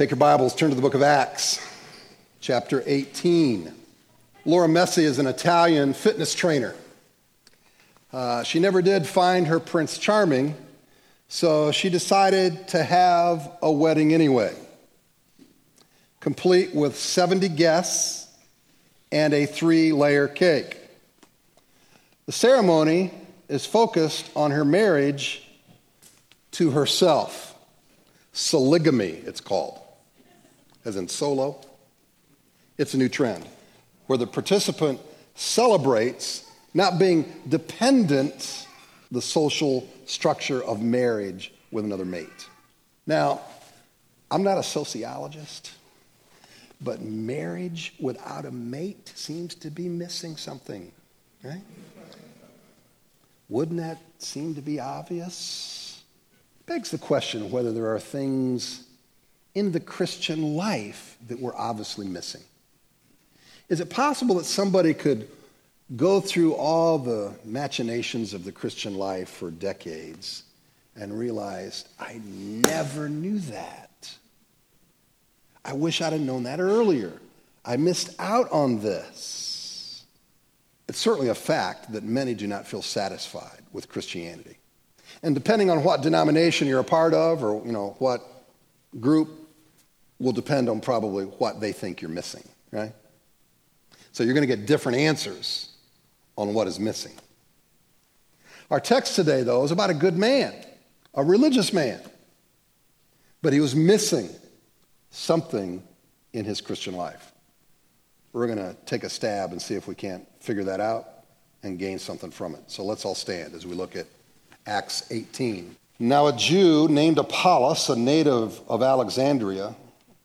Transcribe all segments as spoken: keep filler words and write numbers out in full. Take your Bibles, turn to the book of Acts, chapter eighteen. Laura Messi is an Italian fitness trainer. Uh, she never did find her Prince Charming, so she decided to have a wedding anyway, complete with seventy guests and a three-layer cake. The ceremony is focused on her marriage to herself. Polygamy, it's called, as in solo. It's a new trend where the participant celebrates not being dependent on the social structure of marriage with another mate. Now, I'm not a sociologist, but marriage without a mate seems to be missing something, right? Wouldn't that seem to be obvious? Begs the question whether there are things in the Christian life that we're obviously missing. Is it possible that somebody could go through all the machinations of the Christian life for decades and realize, I never knew that. I wish I'd have known that earlier. I missed out on this. It's certainly a fact that many do not feel satisfied with Christianity. And depending on what denomination you're a part of or, you know, what group will depend on probably what they think you're missing, right? So you're going to get different answers on what is missing. Our text today, though, is about a good man, a religious man, but he was missing something in his Christian life. We're going to take a stab and see if we can't figure that out and gain something from it. So let's all stand as we look at Acts eighteen. Now a Jew named Apollos, a native of Alexandria,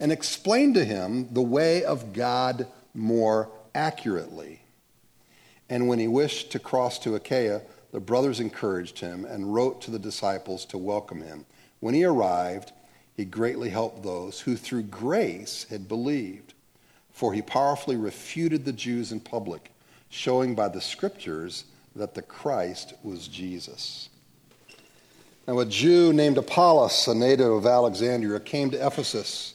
and explained to him the way of God more accurately. And when he wished to cross to Achaia, the brothers encouraged him and wrote to the disciples to welcome him. When he arrived, he greatly helped those who through grace had believed, for he powerfully refuted the Jews in public, showing by the scriptures that the Christ was Jesus. Now a Jew named Apollos, a native of Alexandria, came to Ephesus.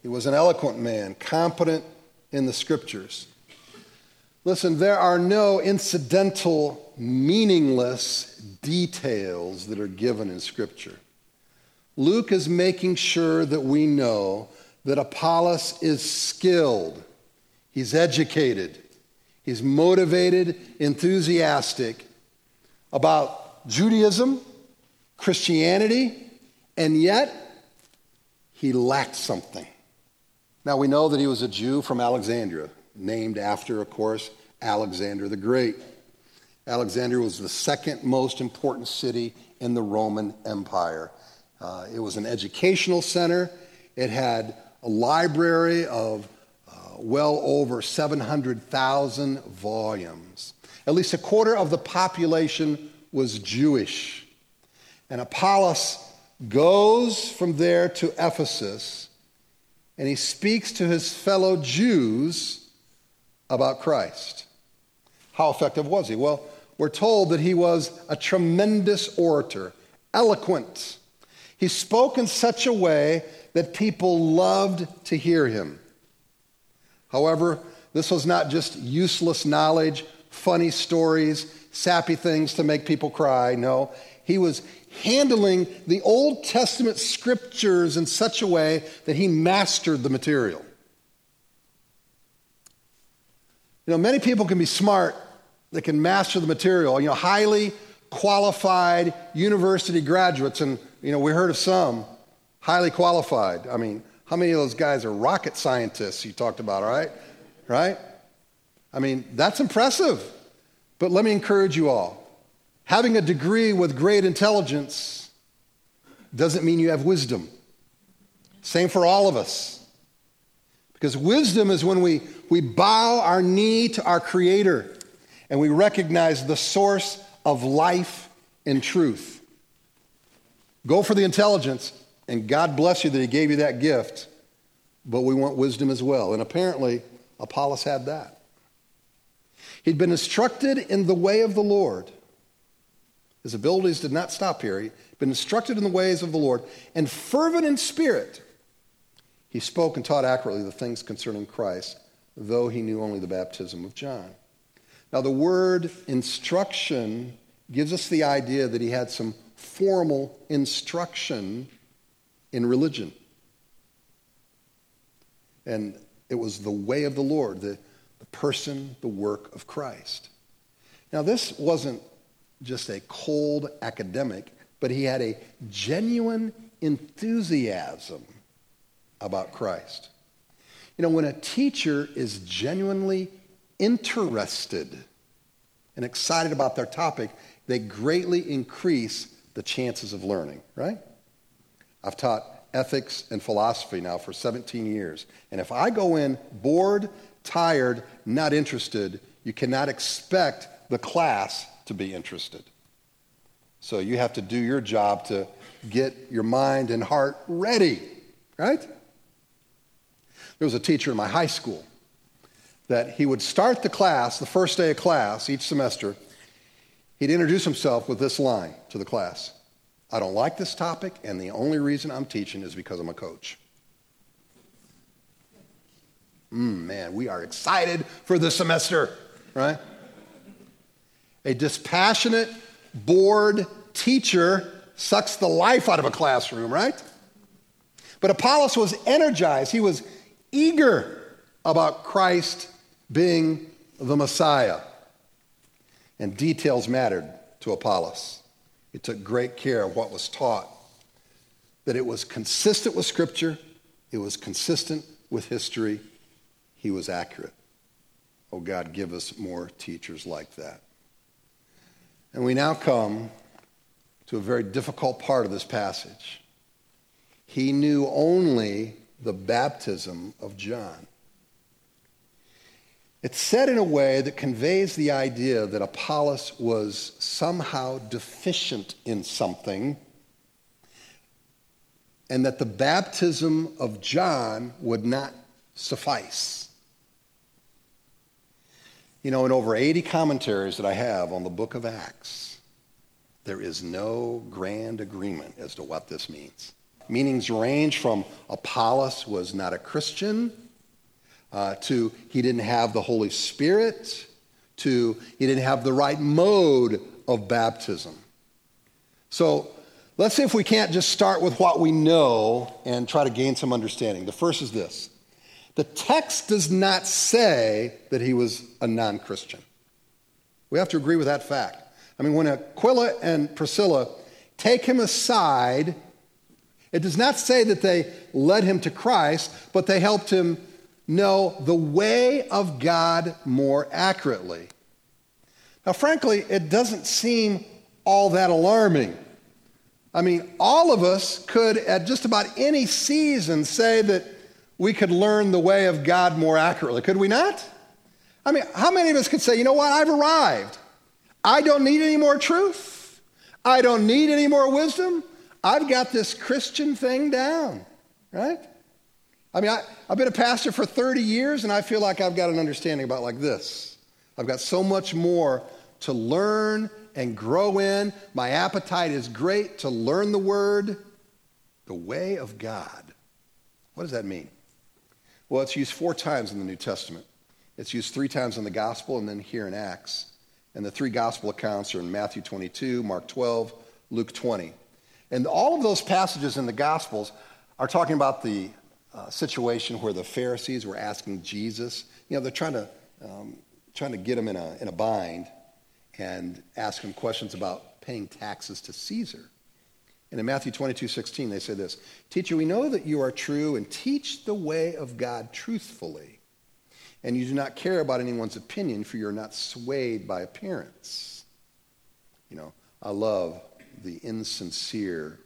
He was an eloquent man, competent in the scriptures. Listen, there are no incidental, meaningless details that are given in scripture. Luke is making sure that we know that Apollos is skilled, he's educated, he's motivated, enthusiastic about Judaism, Christianity, and yet he lacked something. Now we know that he was a Jew from Alexandria, named after, of course, Alexander the Great. Alexandria was the second most important city in the Roman Empire. Uh, it was an educational center. It had a library of well over seven hundred thousand volumes. At least a quarter of the population was Jewish. And Apollos goes from there to Ephesus, and he speaks to his fellow Jews about Christ. How effective was he? Well, we're told that he was a tremendous orator, eloquent. He spoke in such a way that people loved to hear him. However, this was not just useless knowledge, funny stories, sappy things to make people cry. No, he was handling the Old Testament scriptures in such a way that he mastered the material. You know, many people can be smart, they can master the material. You know, highly qualified university graduates, and, you know, we heard of some highly qualified. I mean, how many of those guys are rocket scientists you talked about, all right? Right? I mean, that's impressive. But let me encourage you all. Having a degree with great intelligence doesn't mean you have wisdom. Same for all of us. Because wisdom is when we, we bow our knee to our Creator and we recognize the source of life and truth. Go for the intelligence, and God bless you that He gave you that gift, but we want wisdom as well. And apparently, Apollos had that. He'd been instructed in the way of the Lord. His abilities did not stop here. He'd been instructed in the ways of the Lord, and fervent in spirit, he spoke and taught accurately the things concerning Christ, though he knew only the baptism of John. Now, the word instruction gives us the idea that he had some formal instruction in religion. And it was the way of the Lord, the, the person, the work of Christ. Now, this wasn't just a cold academic, but he had a genuine enthusiasm about Christ. You know, when a teacher is genuinely interested and excited about their topic, they greatly increase the chances of learning, right? I've taught ethics and philosophy now for seventeen years, and if I go in bored, tired, not interested, you cannot expect the class to be interested. So you have to do your job to get your mind and heart ready, right? There was a teacher in my high school that he would start the class, the first day of class each semester, he'd introduce himself with this line to the class: I don't like this topic, and the only reason I'm teaching is because I'm a coach. Mm, man, we are excited for the semester, right? A dispassionate, bored teacher sucks the life out of a classroom, right? But Apollos was energized. He was eager about Christ being the Messiah. And details mattered to Apollos. He took great care of what was taught, that it was consistent with Scripture, it was consistent with history, he was accurate. Oh God, give us more teachers like that. And we now come to a very difficult part of this passage. He knew only the baptism of John. It's said in a way that conveys the idea that Apollos was somehow deficient in something, and that the baptism of John would not suffice. You know, in over eighty commentaries that I have on the book of Acts, there is no grand agreement as to what this means. Meanings range from Apollos was not a Christian, Uh, to he didn't have the Holy Spirit, to he didn't have the right mode of baptism. So let's see if we can't just start with what we know and try to gain some understanding. The first is this. The text does not say that he was a non-Christian. We have to agree with that fact. I mean, when Aquila and Priscilla take him aside, it does not say that they led him to Christ, but they helped him know the way of God more accurately. Now, frankly, it doesn't seem all that alarming. I mean, all of us could, at just about any season, say that we could learn the way of God more accurately. Could we not? I mean, how many of us could say, you know what, I've arrived. I don't need any more truth. I don't need any more wisdom. I've got this Christian thing down, right? I mean, I, I've been a pastor for thirty years, and I feel like I've got an understanding about like this. I've got so much more to learn and grow in. My appetite is great to learn the word, the way of God. What does that mean? Well, it's used four times in the New Testament. It's used three times in the gospel, and then here in Acts. And the three gospel accounts are in Matthew twenty-two, Mark twelve, Luke twenty. And all of those passages in the gospels are talking about the Uh, situation where the Pharisees were asking Jesus, you know, they're trying to um, trying to get him in a in a bind and ask him questions about paying taxes to Caesar. And in Matthew twenty-two sixteen, they say this: "Teacher, we know that you are true and teach the way of God truthfully, and you do not care about anyone's opinion, for you are not swayed by appearance." You know, I love the insincere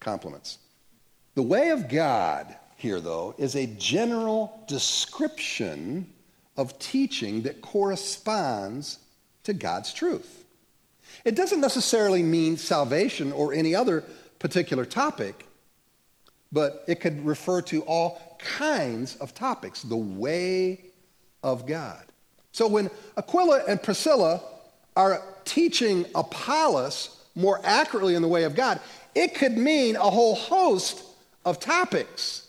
compliments. The way of God here, though, is a general description of teaching that corresponds to God's truth. It doesn't necessarily mean salvation or any other particular topic, but it could refer to all kinds of topics, the way of God. So when Aquila and Priscilla are teaching Apollos more accurately in the way of God, it could mean a whole host of topics.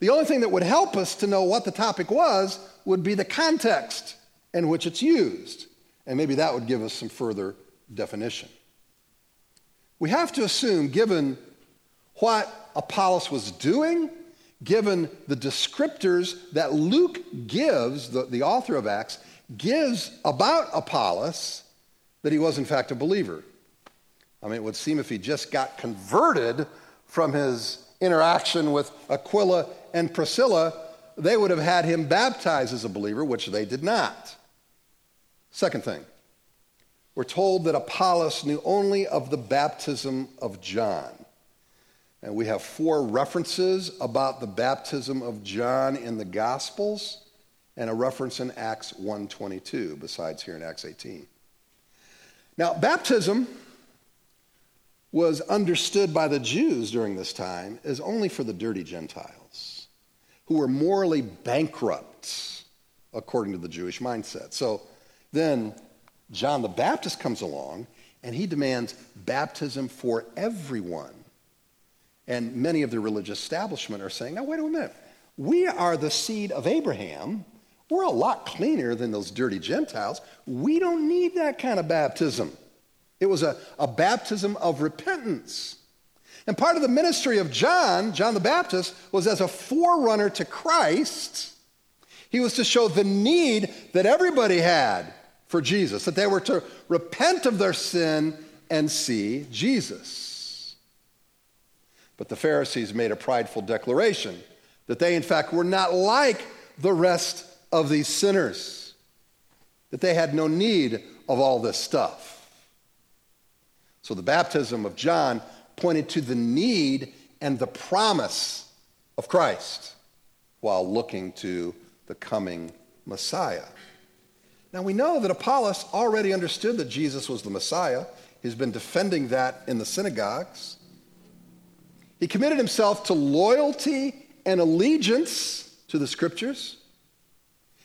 The only thing that would help us to know what the topic was would be the context in which it's used. And maybe that would give us some further definition. We have to assume, given what Apollos was doing, given the descriptors that Luke gives, the, the author of Acts, gives about Apollos, that he was in fact a believer. I mean, it would seem if he just got converted from his interaction with Aquila and Priscilla, they would have had him baptized as a believer, which they did not. Second thing, we're told that Apollos knew only of the baptism of John. And we have four references about the baptism of John in the Gospels and a reference in Acts one twenty-two, besides here in Acts eighteen. Now, baptism was understood by the Jews during this time as only for the dirty Gentiles, who were morally bankrupt, according to the Jewish mindset. So then John the Baptist comes along, and he demands baptism for everyone. And many of the religious establishment are saying, now, wait a minute. We are the seed of Abraham. We're a lot cleaner than those dirty Gentiles. We don't need that kind of baptism. It was a, a baptism of repentance. And part of the ministry of John, John the Baptist, was as a forerunner to Christ. He was to show the need that everybody had for Jesus, that they were to repent of their sin and see Jesus. But the Pharisees made a prideful declaration that they, in fact, were not like the rest of these sinners, that they had no need of all this stuff. So the baptism of John pointed to the need and the promise of Christ while looking to the coming Messiah. Now we know that Apollos already understood that Jesus was the Messiah. He's been defending that in the synagogues. He committed himself to loyalty and allegiance to the Scriptures.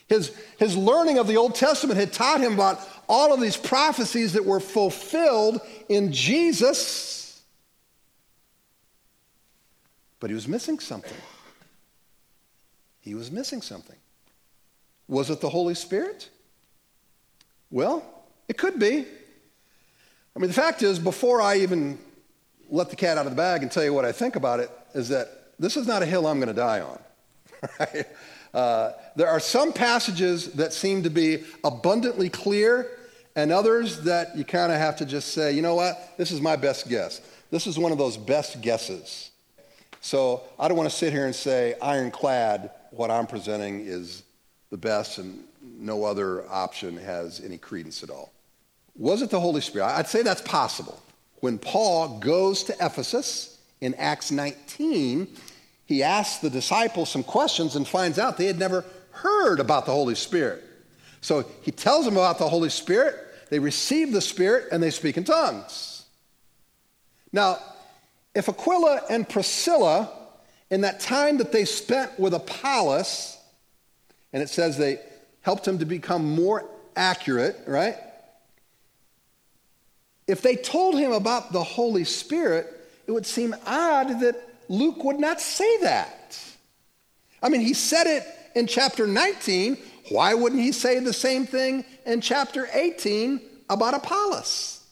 His, his learning of the Old Testament had taught him about all of these prophecies that were fulfilled in Jesus. But he was missing something. He was missing something. Was it the Holy Spirit? Well, it could be. I mean, the fact is, before I even let the cat out of the bag and tell you what I think about it, is that this is not a hill I'm going to die on. Right? Uh, there are some passages that seem to be abundantly clear and others that you kind of have to just say, you know what, this is my best guess. This is one of those best guesses. So I don't want to sit here and say ironclad what I'm presenting is the best and no other option has any credence at all. Was it the Holy Spirit? I'd say that's possible. When Paul goes to Ephesus in Acts nineteen, he asks the disciples some questions and finds out they had never heard about the Holy Spirit. So he tells them about the Holy Spirit, they receive the Spirit, and they speak in tongues. Now, if Aquila and Priscilla, in that time that they spent with Apollos, and it says they helped him to become more accurate, right? If they told him about the Holy Spirit, it would seem odd that Luke would not say that. I mean, he said it in chapter nineteen. Why wouldn't he say the same thing in chapter eighteen about Apollos?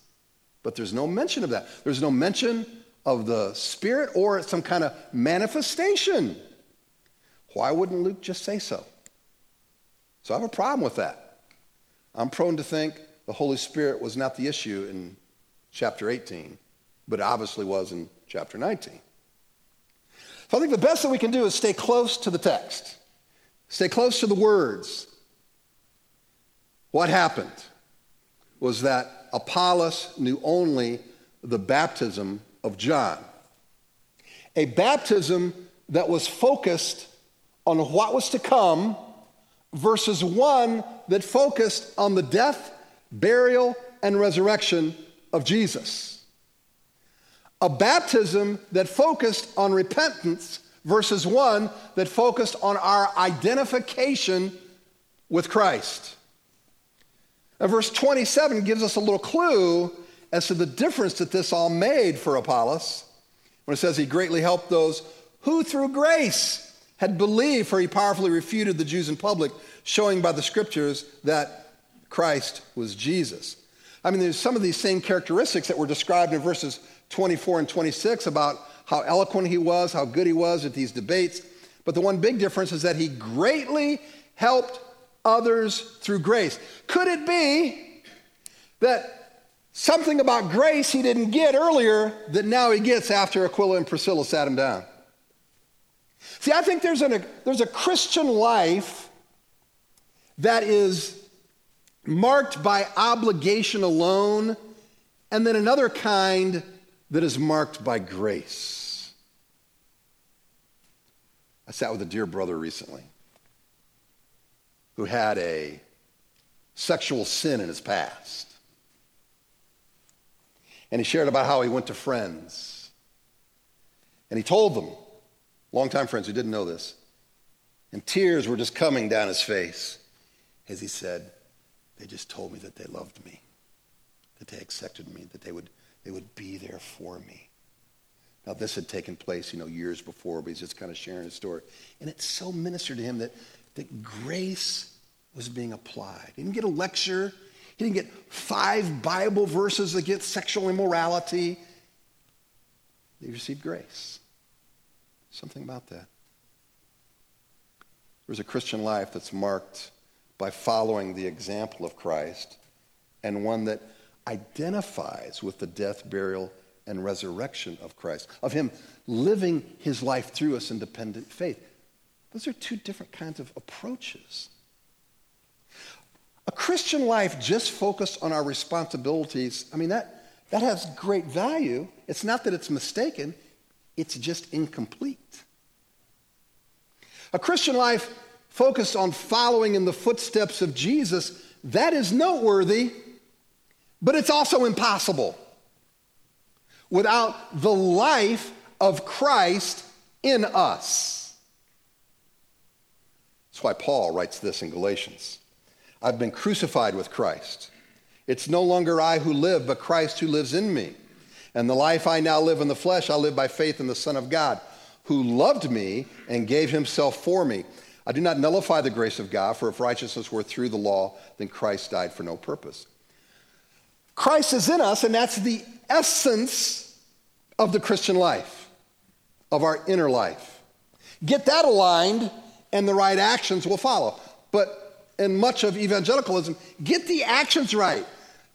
But there's no mention of that. There's no mention of the Spirit or some kind of manifestation. Why wouldn't Luke just say so? So I have a problem with that. I'm prone to think the Holy Spirit was not the issue in chapter eighteen, but it obviously was in chapter nineteen. So I think the best that we can do is stay close to the text. Stay close to the words. What happened was that Apollos knew only the baptism of John, a baptism that was focused on what was to come versus one that focused on the death, burial, and resurrection of Jesus. A baptism that focused on repentance versus one that focused on our identification with Christ. Now, verse twenty-seven gives us a little clue as to the difference that this all made for Apollos, when it says he greatly helped those who through grace had believed, for he powerfully refuted the Jews in public, showing by the scriptures that Christ was Jesus. I mean, there's some of these same characteristics that were described in verses twenty-four and twenty-six about how eloquent he was, how good he was at these debates. But the one big difference is that he greatly helped others through grace. Could it be that something about grace he didn't get earlier that now he gets after Aquila and Priscilla sat him down? See, I think there's, an, a, there's a Christian life that is marked by obligation alone, and then another kind that is marked by grace. I sat with a dear brother recently who had a sexual sin in his past. And he shared about how he went to friends. And he told them, longtime friends who didn't know this, and tears were just coming down his face as he said, they just told me that they loved me, that they accepted me, that they would, they would be there for me. Now, this had taken place, you know, years before, but he's just kind of sharing his story. And it so ministered to him that, that grace was being applied. He didn't get a lecture. He didn't get five Bible verses against sexual immorality. They received grace. Something about that. There's a Christian life that's marked by following the example of Christ, and one that identifies with the death, burial, and resurrection of Christ, of him living his life through us in dependent faith. Those are two different kinds of approaches. A Christian life just focused on our responsibilities, I mean, that, that has great value. It's not that it's mistaken. It's just incomplete. A Christian life focused on following in the footsteps of Jesus, that is noteworthy, but it's also impossible without the life of Christ in us. That's why Paul writes this in Galatians. I've been crucified with Christ. It's no longer I who live, but Christ who lives in me. And the life I now live in the flesh, I live by faith in the Son of God, who loved me and gave himself for me. I do not nullify the grace of God, for if righteousness were through the law, then Christ died for no purpose. Christ is in us, and that's the essence of the Christian life, of our inner life. Get that aligned, and the right actions will follow. But and much of evangelicalism, get the actions right,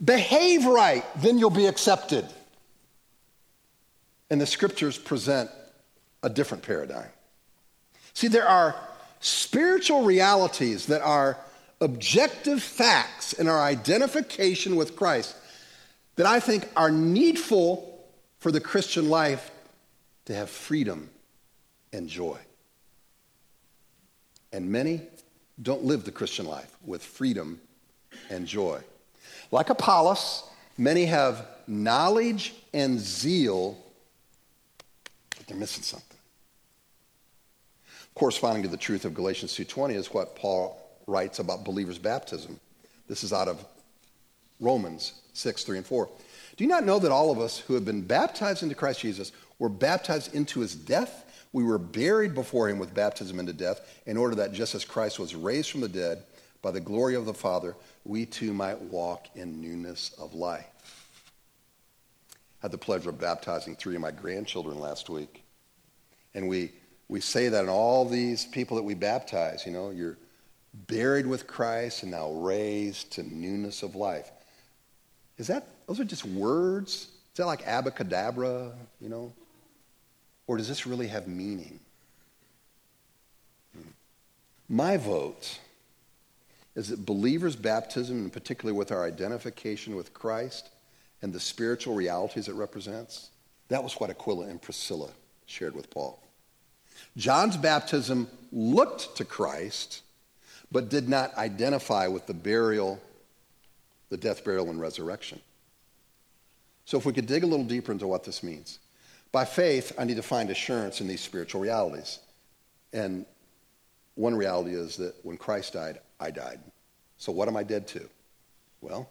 behave right, then you'll be accepted. And the scriptures present a different paradigm. See, there are spiritual realities that are objective facts in our identification with Christ that I think are needful for the Christian life to have freedom and joy. And many don't live the Christian life with freedom and joy. Like Apollos, many have knowledge and zeal, but they're missing something. Corresponding to the truth of Galatians two twenty is what Paul writes about believers' baptism. This is out of Romans six, three, and four. Do you not know that all of us who have been baptized into Christ Jesus were baptized into his death? We were buried before him with baptism into death, in order that just as Christ was raised from the dead by the glory of the Father, we too might walk in newness of life. I had the pleasure of baptizing three of my grandchildren last week. And we, we say that in all these people that we baptize, you know, you're buried with Christ and now raised to newness of life. Is that, those are just words? Is that like abacadabra, you know? Or does this really have meaning? My vote is that believers' baptism, and particularly with our identification with Christ and the spiritual realities it represents, that was what Aquila and Priscilla shared with Paul. John's baptism looked to Christ, but did not identify with the burial, the death, burial, and resurrection. So if we could dig a little deeper into what this means. By faith, I need to find assurance in these spiritual realities. And one reality is that when Christ died, I died. So what am I dead to? Well,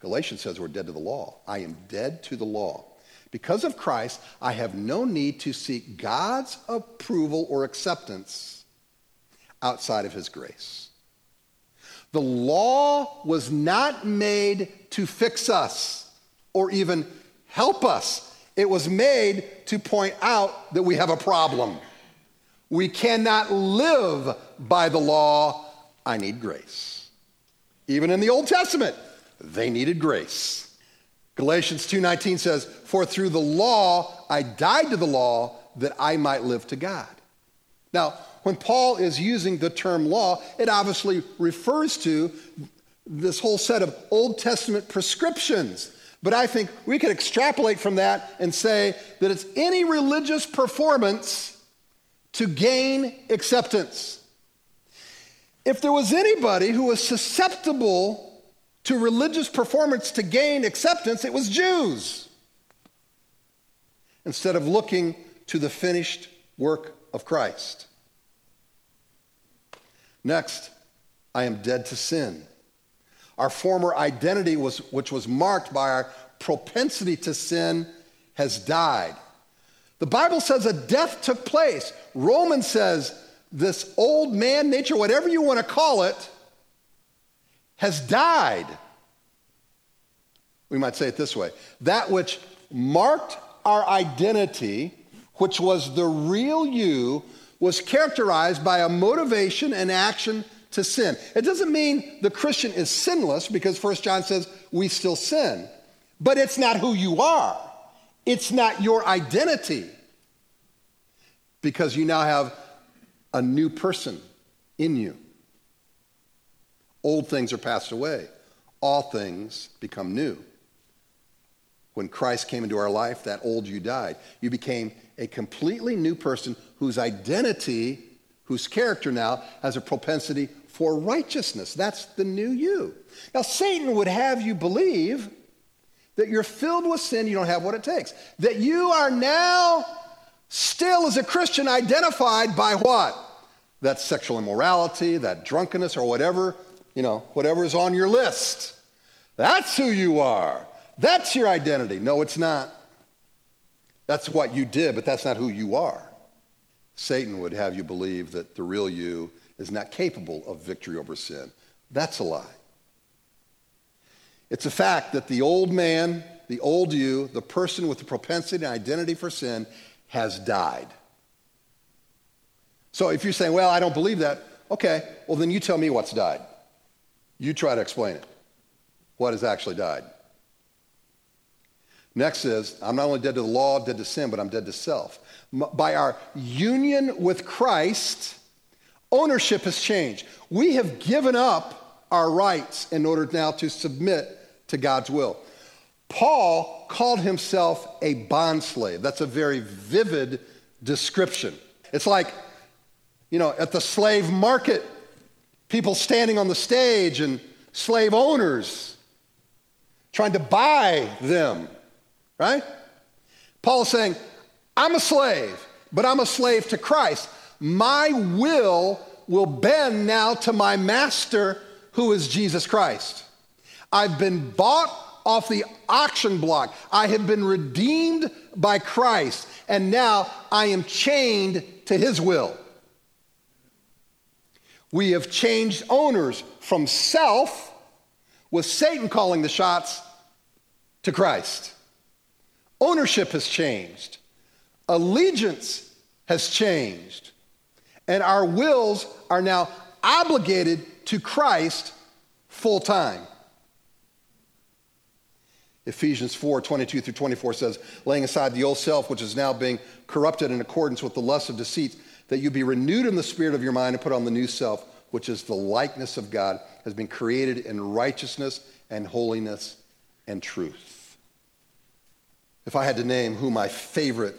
Galatians says we're dead to the law. I am dead to the law. Because of Christ, I have no need to seek God's approval or acceptance outside of his grace. The law was not made to fix us or even help us. It was made to point out that we have a problem. We cannot live by the law. I need grace. Even in the Old Testament, they needed grace. Galatians two nineteen says, for through the law, I died to the law that I might live to God. Now, when Paul is using the term law, it obviously refers to this whole set of Old Testament prescriptions. But I think we could extrapolate from that and say that it's any religious performance to gain acceptance. If there was anybody who was susceptible to religious performance to gain acceptance, it was Jews. Instead of looking to the finished work of Christ. Next, I am dead to sin. Our former identity, was, which was marked by our propensity to sin, has died. The Bible says a death took place. Romans says this old man nature, whatever you want to call it, has died. We might say it this way. That which marked our identity, which was the real you, was characterized by a motivation and action to sin. It doesn't mean the Christian is sinless, because First John says we still sin. But it's not who you are. It's not your identity. Because you now have a new person in you. Old things are passed away. All things become new. When Christ came into our life, that old you died. You became a completely new person whose identity, whose character now has a propensity for righteousness. That's the new you. Now, Satan would have you believe that you're filled with sin, you don't have what it takes. That you are now still as a Christian identified by what? That sexual immorality, that drunkenness, or whatever. You know, whatever is on your list. That's who you are. That's your identity. No, it's not. That's what you did, but that's not who you are. Satan would have you believe that the real you is not capable of victory over sin. That's a lie. It's a fact that the old man, the old you, the person with the propensity and identity for sin has died. So if you're saying, well, I don't believe that, okay, well, then you tell me what's died. You try to explain it. What has actually died? Next is, I'm not only dead to the law, dead to sin, but I'm dead to self. By our union with Christ, ownership has changed. We have given up our rights in order now to submit to God's will. Paul called himself a bondslave. That's a very vivid description. It's like, you know, at the slave market, people standing on the stage and slave owners trying to buy them, right? Paul is saying, I'm a slave, but I'm a slave to Christ. My will will bend now to my master, who is Jesus Christ. I've been bought off the auction block. I have been redeemed by Christ, and now I am chained to his will. We have changed owners from self, with Satan calling the shots, to Christ. Ownership has changed. Allegiance has changed. And our wills are now obligated to Christ full time. Ephesians four twenty-two through twenty-four says, laying aside the old self, which is now being corrupted in accordance with the lust of deceit, that you be renewed in the spirit of your mind and put on the new self, which is the likeness of God, has been created in righteousness and holiness and truth. If I had to name who my favorite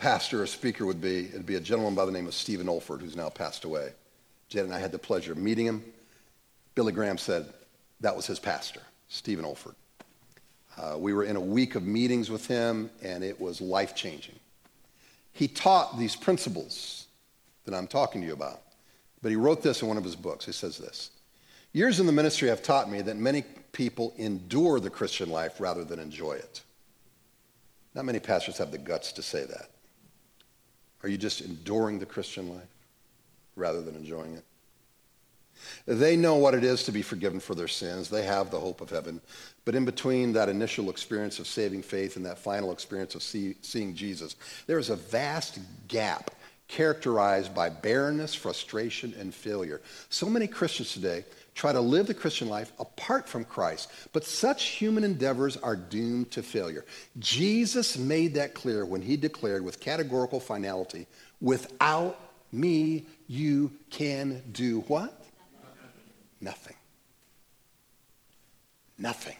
pastor or speaker would be, it'd be a gentleman by the name of Stephen Olford, who's now passed away. Jed and I had the pleasure of meeting him. Billy Graham said that was his pastor, Stephen Olford. Uh, we were in a week of meetings with him, and it was life-changing. He taught these principles that I'm talking to you about, but he wrote this in one of his books. He says this: years in the ministry have taught me that many people endure the Christian life rather than enjoy it. Not many pastors have the guts to say that. Are you just enduring the Christian life rather than enjoying it? They know what it is to be forgiven for their sins. They have the hope of heaven. But in between that initial experience of saving faith and that final experience of see, seeing Jesus, there is a vast gap characterized by barrenness, frustration, and failure. So many Christians today try to live the Christian life apart from Christ, but such human endeavors are doomed to failure. Jesus made that clear when he declared with categorical finality, without me, you can do what? Nothing. Nothing.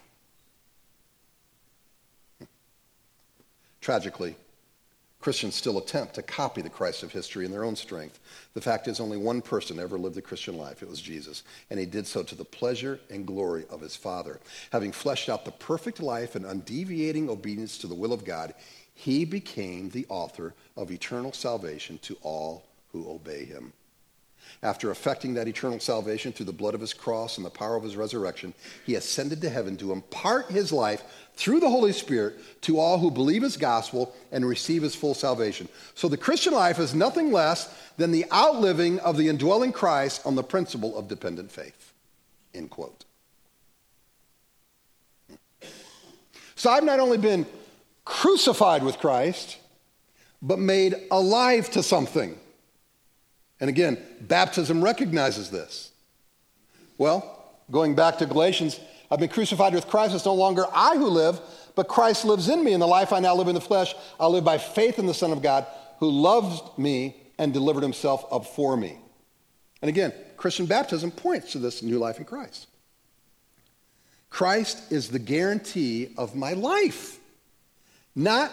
Tragically, Christians still attempt to copy the Christ of history in their own strength. The fact is, only one person ever lived the Christian life. It was Jesus, and he did so to the pleasure and glory of his Father. Having fleshed out the perfect life and undeviating obedience to the will of God, he became the author of eternal salvation to all who obey him. After effecting that eternal salvation through the blood of his cross and the power of his resurrection, he ascended to heaven to impart his life through the Holy Spirit to all who believe his gospel and receive his full salvation. So the Christian life is nothing less than the outliving of the indwelling Christ on the principle of dependent faith. End quote. So I've not only been crucified with Christ, but made alive to something. And again, baptism recognizes this. Well, going back to Galatians, I've been crucified with Christ. It's no longer I who live, but Christ lives in me. And the life I now live in the flesh, I live by faith in the Son of God who loved me and delivered himself up for me. And again, Christian baptism points to this new life in Christ. Christ is the guarantee of my life, not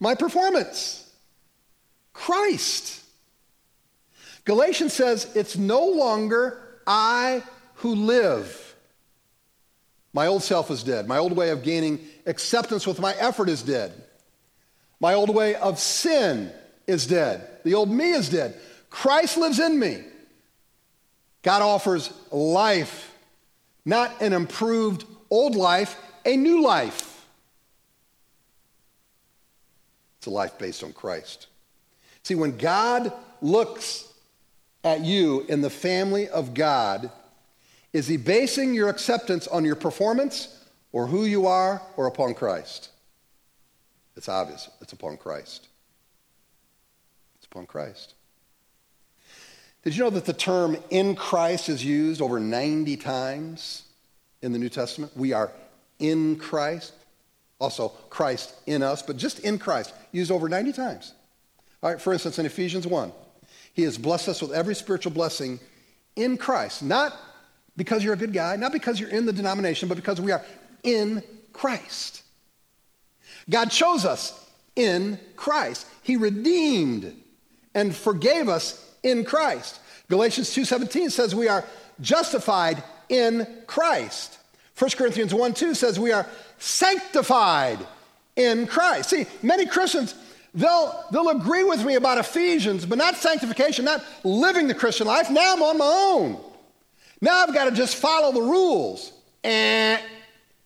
my performance. Christ. Galatians says, it's no longer I who live. My old self is dead. My old way of gaining acceptance with my effort is dead. My old way of sin is dead. The old me is dead. Christ lives in me. God offers life, not an improved old life, a new life. It's a life based on Christ. See, when God looks at you in the family of God, is he basing your acceptance on your performance or who you are or upon Christ? It's obvious. It's upon Christ. It's upon Christ. Did you know that the term in Christ is used over ninety times in the New Testament? We are in Christ. Also, Christ in us, but just in Christ, used over ninety times. All right, for instance, in Ephesians one. He has blessed us with every spiritual blessing in Christ. Not because you're a good guy, not because you're in the denomination, but because we are in Christ. God chose us in Christ. He redeemed and forgave us in Christ. Galatians two seventeen says we are justified in Christ. First Corinthians one two says we are sanctified in Christ. See, many Christians, They'll, they'll agree with me about Ephesians, but not sanctification, not living the Christian life. Now I'm on my own. Now I've got to just follow the rules. Eh,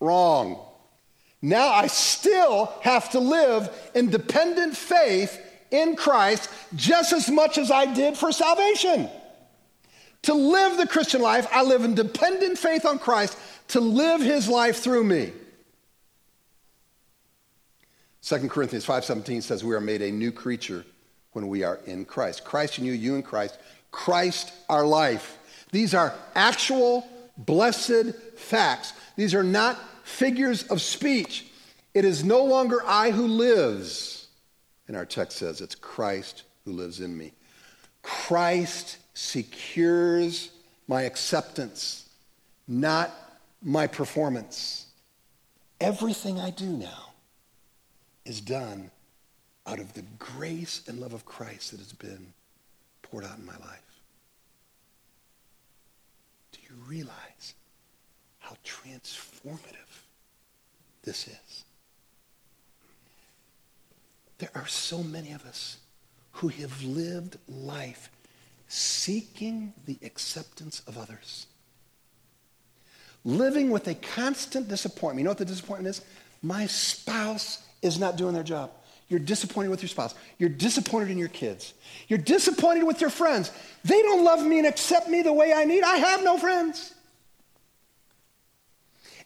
wrong. Now I still have to live in dependent faith in Christ just as much as I did for salvation. To live the Christian life, I live in dependent faith on Christ to live his life through me. Second Corinthians five seventeen says we are made a new creature when we are in Christ. Christ in you, you in Christ. Christ our life. These are actual blessed facts. These are not figures of speech. It is no longer I who lives. And our text says it's Christ who lives in me. Christ secures my acceptance, not my performance. Everything I do now is done out of the grace and love of Christ that has been poured out in my life. Do you realize how transformative this is? There are so many of us who have lived life seeking the acceptance of others, living with a constant disappointment. You know what the disappointment is? My spouse is not doing their job. You're disappointed with your spouse. You're disappointed in your kids. You're disappointed with your friends. They don't love me and accept me the way I need. I have no friends.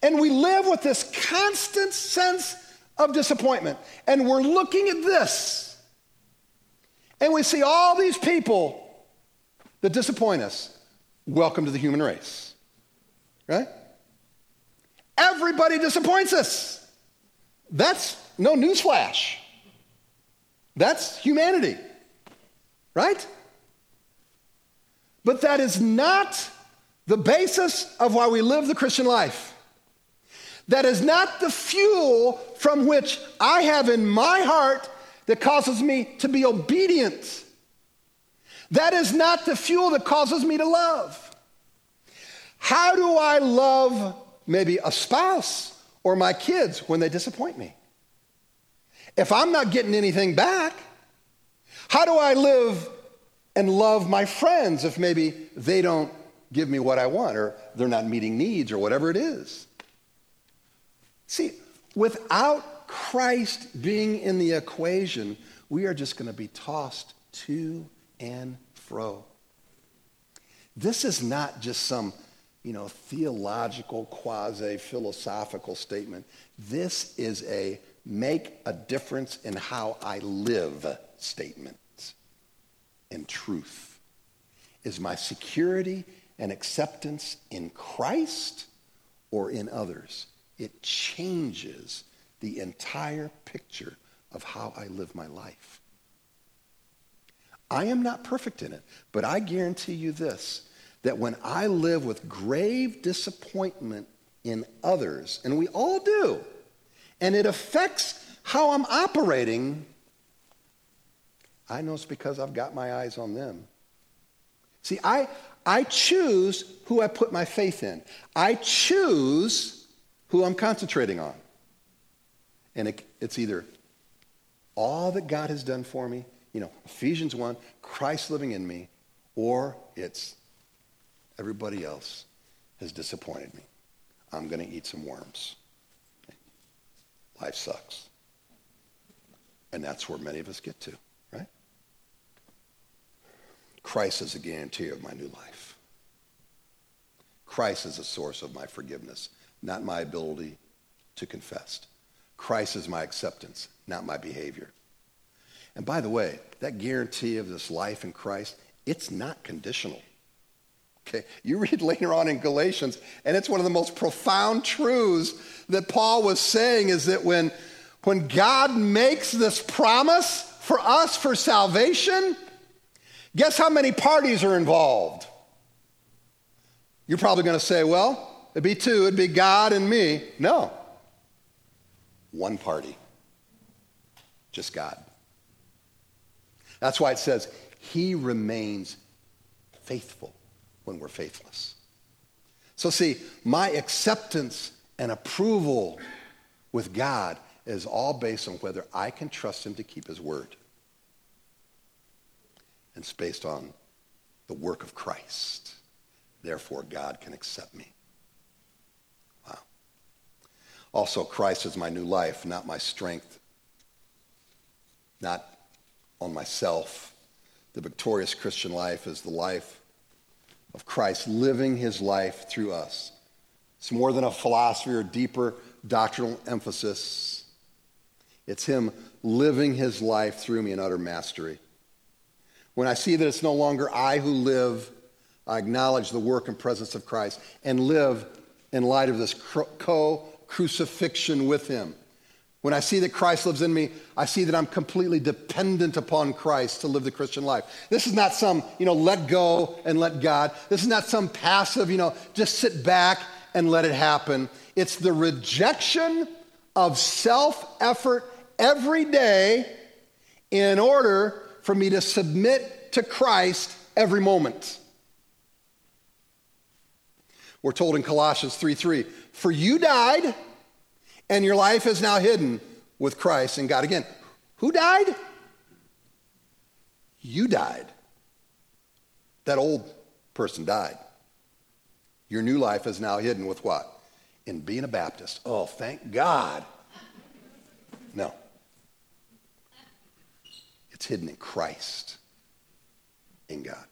And we live with this constant sense of disappointment. And we're looking at this. And we see all these people that disappoint us. Welcome to the human race. Right? Everybody disappoints us. That's no newsflash. That's humanity, right? But that is not the basis of why we live the Christian life. That is not the fuel from which I have in my heart that causes me to be obedient. That is not the fuel that causes me to love. How do I love maybe a spouse or my kids when they disappoint me? If I'm not getting anything back, how do I live and love my friends if maybe they don't give me what I want or they're not meeting needs or whatever it is? See, without Christ being in the equation, we are just going to be tossed to and fro. This is not just some, you know, theological, quasi-philosophical statement. This is a make a difference in how I live statements. And truth. Is my security and acceptance in Christ or in others? It changes the entire picture of how I live my life. I am not perfect in it, but I guarantee you this, that when I live with grave disappointment in others, and we all do, and it affects how I'm operating, I know it's because I've got my eyes on them. See, I, I choose who I put my faith in. I choose who I'm concentrating on. And it, it's either all that God has done for me, you know, Ephesians one, Christ living in me, or it's everybody else has disappointed me. I'm going to eat some worms. Life sucks. And that's where many of us get to, right? Christ is a guarantee of my new life. Christ is a source of my forgiveness, not my ability to confess. Christ is my acceptance, not my behavior. And by the way, that guarantee of this life in Christ, it's not conditional. Okay, you read later on in Galatians, and it's one of the most profound truths that Paul was saying is that when, when God makes this promise for us for salvation, guess how many parties are involved? You're probably going to say, well, it'd be two, it'd be God and me. No. One party. Just God. That's why it says, he remains faithful when we're faithless. So see, my acceptance and approval with God is all based on whether I can trust him to keep his word. And it's based on the work of Christ. Therefore, God can accept me. Wow. Also, Christ is my new life, not my strength, not on myself. The victorious Christian life is the life of Christ living his life through us. It's more than a philosophy or deeper doctrinal emphasis. It's him living his life through me in utter mastery. When I see that it's no longer I who live, I acknowledge the work and presence of Christ and live in light of this co-crucifixion with him. When I see that Christ lives in me, I see that I'm completely dependent upon Christ to live the Christian life. This is not some, you know, let go and let God. This is not some passive, you know, just sit back and let it happen. It's the rejection of self-effort every day in order for me to submit to Christ every moment. We're told in Colossians three three, for you died, and your life is now hidden with Christ in God. Again, who died? You died. That old person died. Your new life is now hidden with what? In being a Baptist. Oh, thank God. No. It's hidden in Christ, in God.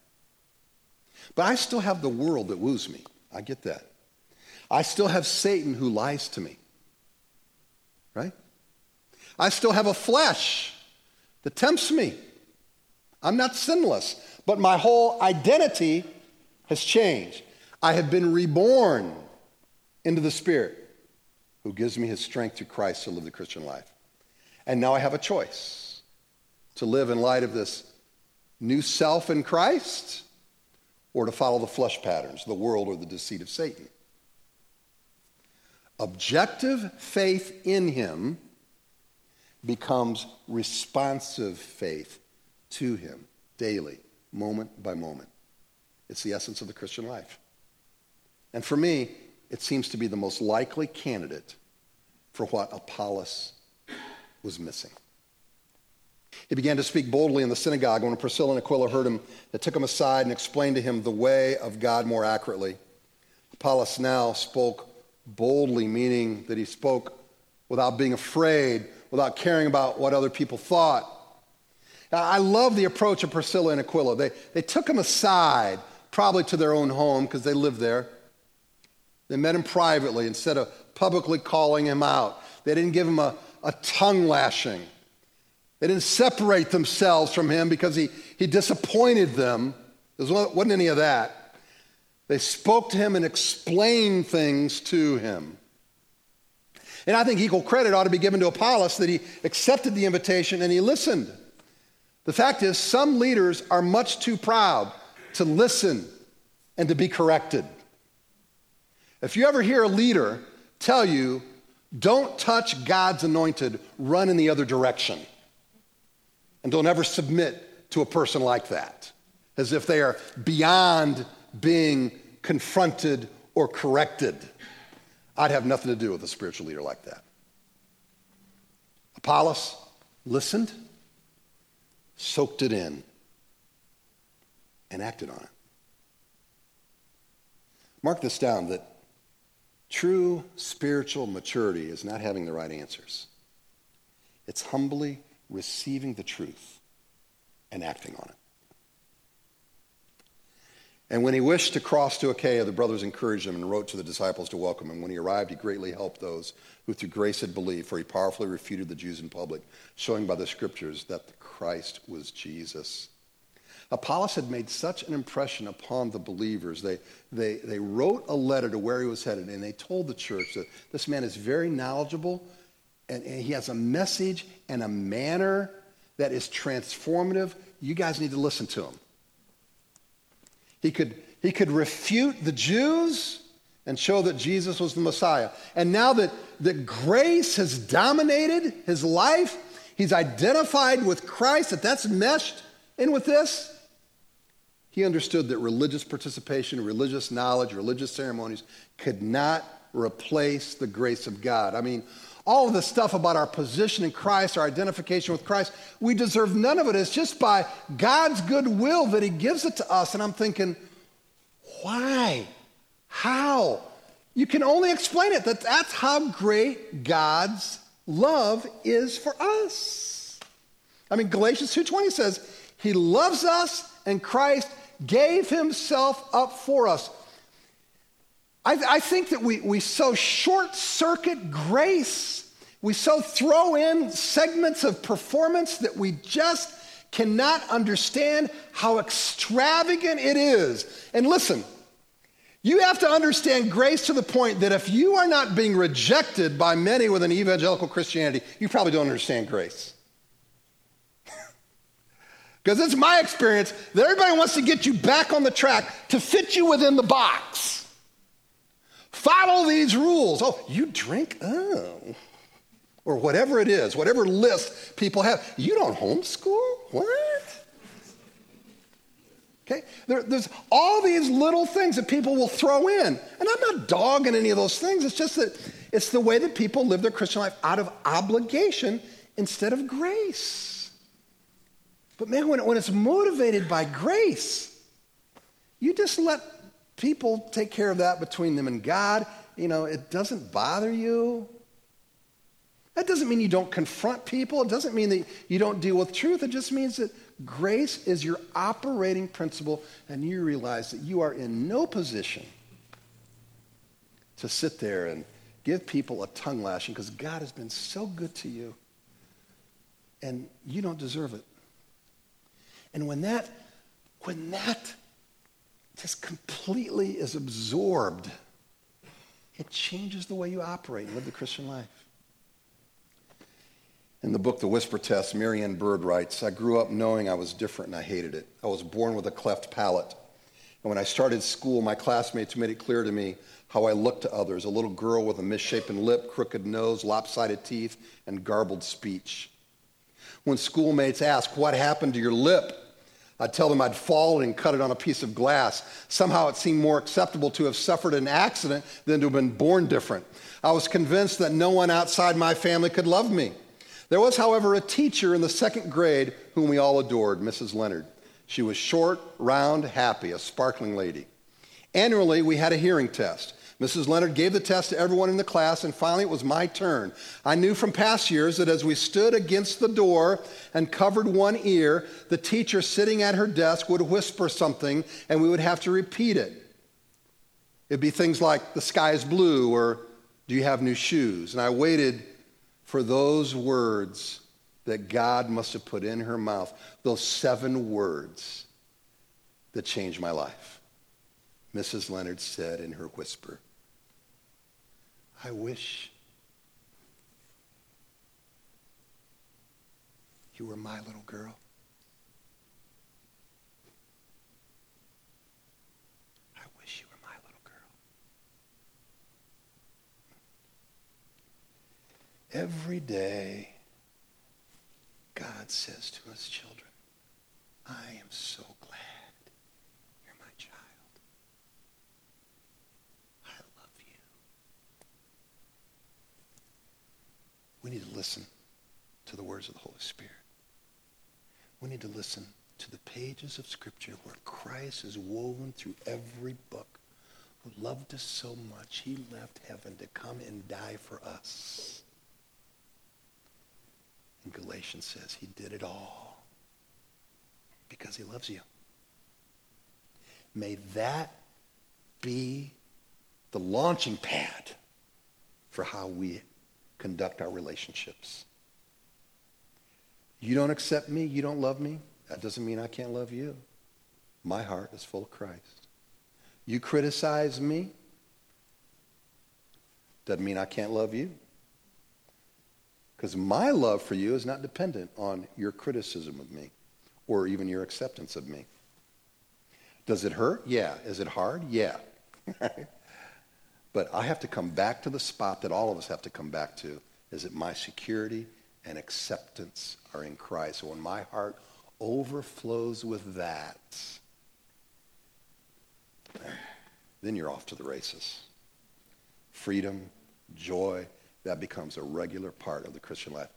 But I still have the world that woos me. I get that. I still have Satan who lies to me, right? I still have a flesh that tempts me. I'm not sinless, but my whole identity has changed. I have been reborn into the Spirit who gives me his strength through Christ to live the Christian life. And now I have a choice to live in light of this new self in Christ or to follow the flesh patterns, the world, or the deceit of Satan. Objective faith in him becomes responsive faith to him daily, moment by moment. It's the essence of the Christian life. And for me, it seems to be the most likely candidate for what Apollos was missing. He began to speak boldly in the synagogue. When Priscilla and Aquila heard him, they took him aside and explained to him the way of God more accurately. Apollos now spoke boldly, meaning that he spoke without being afraid, without caring about what other people thought. Now, I love the approach of Priscilla and Aquila. They, they took him aside, probably to their own home because they lived there. They met him privately instead of publicly calling him out. They didn't give him a, a tongue lashing. They didn't separate themselves from him because he, he disappointed them. There wasn't any of that. They spoke to him and explained things to him. And I think equal credit ought to be given to Apollos that he accepted the invitation and he listened. The fact is, some leaders are much too proud to listen and to be corrected. If you ever hear a leader tell you, don't touch God's anointed, run in the other direction, and don't ever submit to a person like that, as if they are beyond being confronted or corrected, I'd have nothing to do with a spiritual leader like that. Apollos listened, soaked it in, and acted on it. Mark this down, that true spiritual maturity is not having the right answers. It's humbly receiving the truth and acting on it. And when he wished to cross to Achaia, the brothers encouraged him and wrote to the disciples to welcome him. When he arrived, he greatly helped those who through grace had believed, for he powerfully refuted the Jews in public, showing by the scriptures that the Christ was Jesus. Apollos had made such an impression upon the believers. They, they, they wrote a letter to where he was headed, and they told the church that this man is very knowledgeable, and, and he has a message and a manner that is transformative. You guys need to listen to him. He could, he could refute the Jews and show that Jesus was the Messiah. And now that, that grace has dominated his life, he's identified with Christ, that that's meshed in with this. He understood that religious participation, religious knowledge, religious ceremonies could not replace the grace of God. I mean, all of the stuff about our position in Christ, our identification with Christ, we deserve none of it. It's just by God's goodwill that he gives it to us. And I'm thinking, why? How? You can only explain it. That that's how great God's love is for us. I mean, Galatians two twenty says, he loves us, and Christ gave himself up for us. I, th- I think that we, we so short-circuit grace. We so throw in segments of performance that we just cannot understand how extravagant it is. And listen, you have to understand grace to the point that if you are not being rejected by many within evangelical Christianity, you probably don't understand grace. Because it's my experience that everybody wants to get you back on the track to fit you within the box. Follow these rules. Oh, you drink? Oh. or whatever it is, whatever list people have. You don't homeschool? What? Okay, there, there's all these little things that people will throw in. And I'm not dogging any of those things. It's just that it's the way that people live their Christian life out of obligation instead of grace. But man, when, when it's motivated by grace, you just let people take care of that between them and God. You know, it doesn't bother you. That doesn't mean you don't confront people. It doesn't mean that you don't deal with truth. It just means that grace is your operating principle, and you realize that you are in no position to sit there and give people a tongue lashing because God has been so good to you, and you don't deserve it. And when that, when that just completely is absorbed, it changes the way you operate and live the Christian life. In the book, The Whisper Test, Marianne Byrd writes, I grew up knowing I was different and I hated it. I was born with a cleft palate. And when I started school, my classmates made it clear to me how I looked to others, a little girl with a misshapen lip, crooked nose, lopsided teeth, and garbled speech. When schoolmates asked, what happened to your lip? I'd tell them I'd fallen and cut it on a piece of glass. Somehow it seemed more acceptable to have suffered an accident than to have been born different. I was convinced that no one outside my family could love me. There was, however, a teacher in the second grade whom we all adored, Missus Leonard. She was short, round, happy, a sparkling lady. Annually, we had a hearing test. Missus Leonard gave the test to everyone in the class, and finally it was my turn. I knew from past years that as we stood against the door and covered one ear, the teacher sitting at her desk would whisper something, and we would have to repeat it. It'd be things like, the sky is blue, or do you have new shoes? And I waited for those words that God must have put in her mouth, those seven words that changed my life. Missus Leonard said in her whisper, I wish you were my little girl. I wish you were my little girl. Every day, God says to us children, I am so glad you're my child. I love you. We need to listen to the words of the Holy Spirit. We need to listen to the pages of Scripture where Christ is woven through every book, who loved us so much, he left heaven to come and die for us. Galatians says he did it all because he loves you. May that be the launching pad for how we conduct our relationships. You don't accept me, you don't love me, that doesn't mean I can't love you. My heart is full of Christ. You criticize me, doesn't mean I can't love you. Because my love for you is not dependent on your criticism of me or even your acceptance of me. Does it hurt? Yeah. Is it hard? Yeah. But I have to come back to the spot that all of us have to come back to, is that my security and acceptance are in Christ. So when my heart overflows with that, then you're off to the races. Freedom, joy, that becomes a regular part of the Christian life.